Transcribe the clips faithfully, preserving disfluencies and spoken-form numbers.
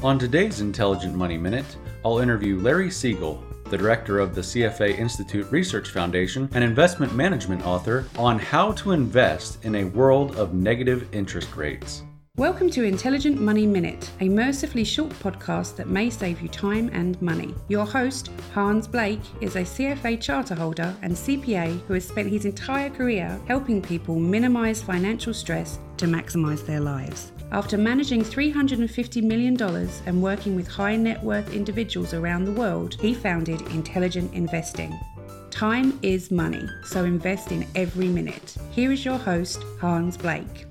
On today's Intelligent Money Minute, I'll interview Larry Siegel, the director of the C F A Institute Research Foundation and investment management author, on how to invest in a world of negative interest rates. Welcome to Intelligent Money Minute, a mercifully short podcast that may save you time and money. Your host, Hans Blake, is a C F A charterholder and C P A who has spent his entire career helping people minimize financial stress to maximize their lives. After managing three hundred fifty million dollars and working with high net worth individuals around the world, he founded Intelligent Investing. Time is money, so invest in every minute. Here is your host, Hans Blake.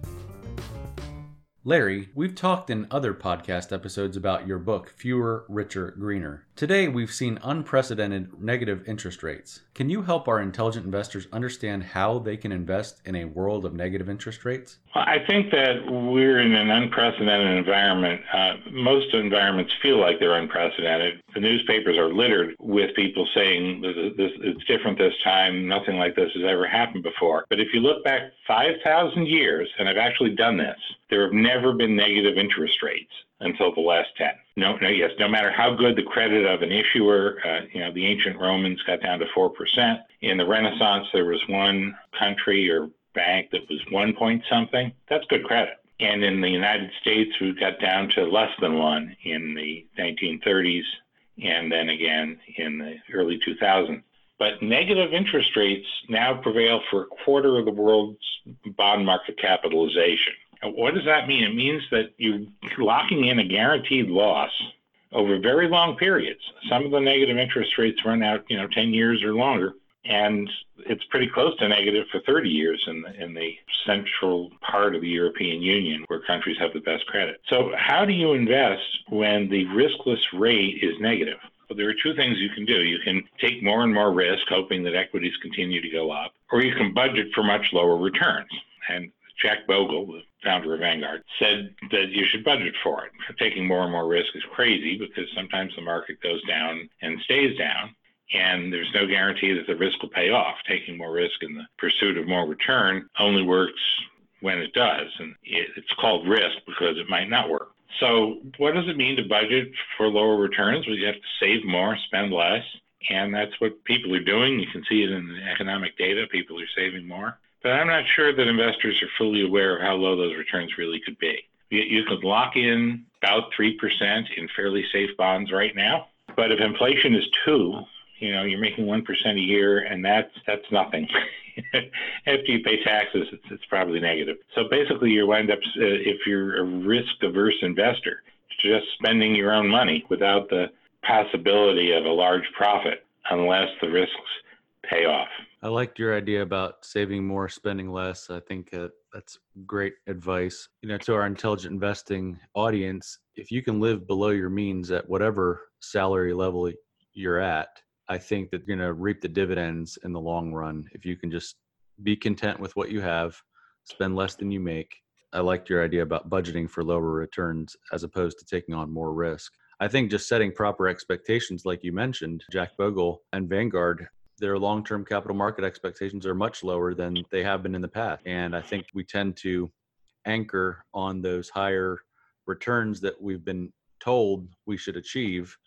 Larry, we've talked in other podcast episodes about your book, Fewer, Richer, Greener. Today, we've seen unprecedented negative interest rates. Can you help our intelligent investors understand how they can invest in a world of negative interest rates? I think that we're in an unprecedented environment. Uh, most environments feel like they're unprecedented. The newspapers are littered with people saying this, this, it's different this time, nothing like this has ever happened before. But if you look back five thousand years, and I've actually done this, there have never been negative interest rates until the last ten. No, no, yes, no matter how good the credit of an issuer, uh, you know, the ancient Romans got down to four percent. In the Renaissance, there was one country or bank that was one point something. That's good credit. And in the United States, we got down to less than one in the nineteen thirties and then again in the early two thousands. But negative interest rates now prevail for a quarter of the world's bond market capitalization. What does that mean? It means that you're locking in a guaranteed loss over very long periods. Some of the negative interest rates run out, you know, ten years or longer, and it's pretty close to negative for thirty years in the, in the central part of the European Union where countries have the best credit. So how do you invest when the riskless rate is negative? Well, there are two things you can do. You can take more and more risk, hoping that equities continue to go up, or you can budget for much lower returns. And Jack Bogle, the founder of Vanguard, said that you should budget for it. Taking more and more risk is crazy because sometimes the market goes down and stays down, and there's no guarantee that the risk will pay off. Taking more risk in the pursuit of more return only works when it does, and it's called risk because it might not work. So what does it mean to budget for lower returns? Well, you have to save more, spend less, and that's what people are doing. You can see it in the economic data. People are saving more. But I'm not sure that investors are fully aware of how low those returns really could be. You, you could lock in about three percent in fairly safe bonds right now, but if inflation is two, you know, you're making one percent a year, and that's that's nothing. After you pay taxes, it's, it's probably negative. So basically, you wind up, uh, if you're a risk-averse investor, just spending your own money without the possibility of a large profit unless the risks pay off. I liked your idea about saving more, spending less. I think uh, that's great advice. You know, to our intelligent investing audience, if you can live below your means at whatever salary level you're at, I think that you're going to reap the dividends in the long run. If you can just be content with what you have, spend less than you make. I liked your idea about budgeting for lower returns as opposed to taking on more risk. I think just setting proper expectations, like you mentioned, Jack Bogle and Vanguard, their long-term capital market expectations are much lower than they have been in the past. And I think we tend to anchor on those higher returns that we've been told we should achieve.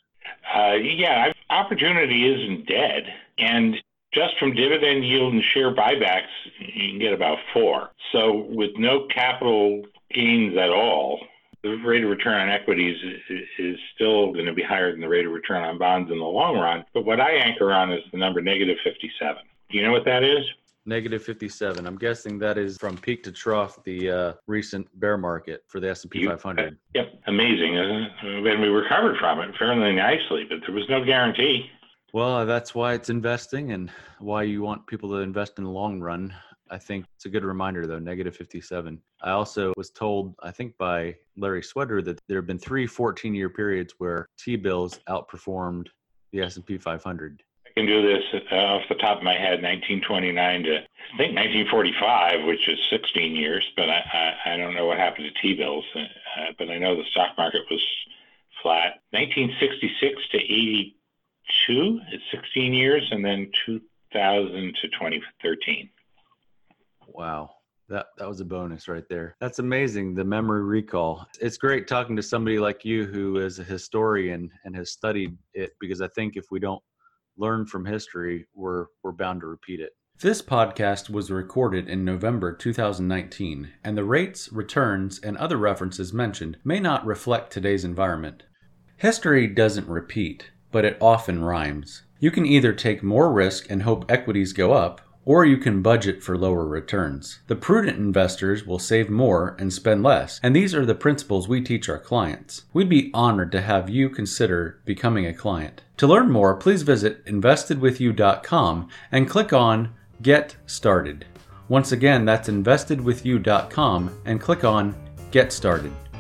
Uh, yeah, opportunity isn't dead. And just from dividend yield and share buybacks, you can get about four. So with no capital gains at all, the rate of return on equities is still going to be higher than the rate of return on bonds in the long run. But what I anchor on is the number negative fifty-seven. Do you know what that is? negative fifty-seven. I'm guessing that is from peak to trough, the uh, recent bear market for the S and P five hundred. Uh, yep. Amazing, isn't it? And we recovered from it fairly nicely, but there was no guarantee. Well, that's why it's investing and why you want people to invest in the long run. I think it's a good reminder, though, negative fifty-seven. I also was told, I think by Larry Sweater, that there have been three fourteen-year periods where T-bills outperformed the S and P five hundred. I can do this uh, off the top of my head, nineteen twenty-nine to, I think, nineteen forty-five, which is sixteen years, but I, I, I don't know what happened to T-bills, uh, but I know the stock market was flat. nineteen sixty-six to eighty-two is sixteen years, and then two thousand to twenty thirteen. Wow. That that was a bonus right there. That's amazing, the memory recall. It's great talking to somebody like you who is a historian and has studied it, because I think if we don't learn from history, we're we're bound to repeat it. This podcast was recorded in November two thousand nineteen, and the rates, returns, and other references mentioned may not reflect today's environment. History doesn't repeat, but it often rhymes. You can either take more risk and hope equities go up, or you can budget for lower returns. The prudent investors will save more and spend less, and these are the principles we teach our clients. We'd be honored to have you consider becoming a client. To learn more, please visit invested with you dot com and click on Get Started. Once again, that's invested with you dot com and click on Get Started.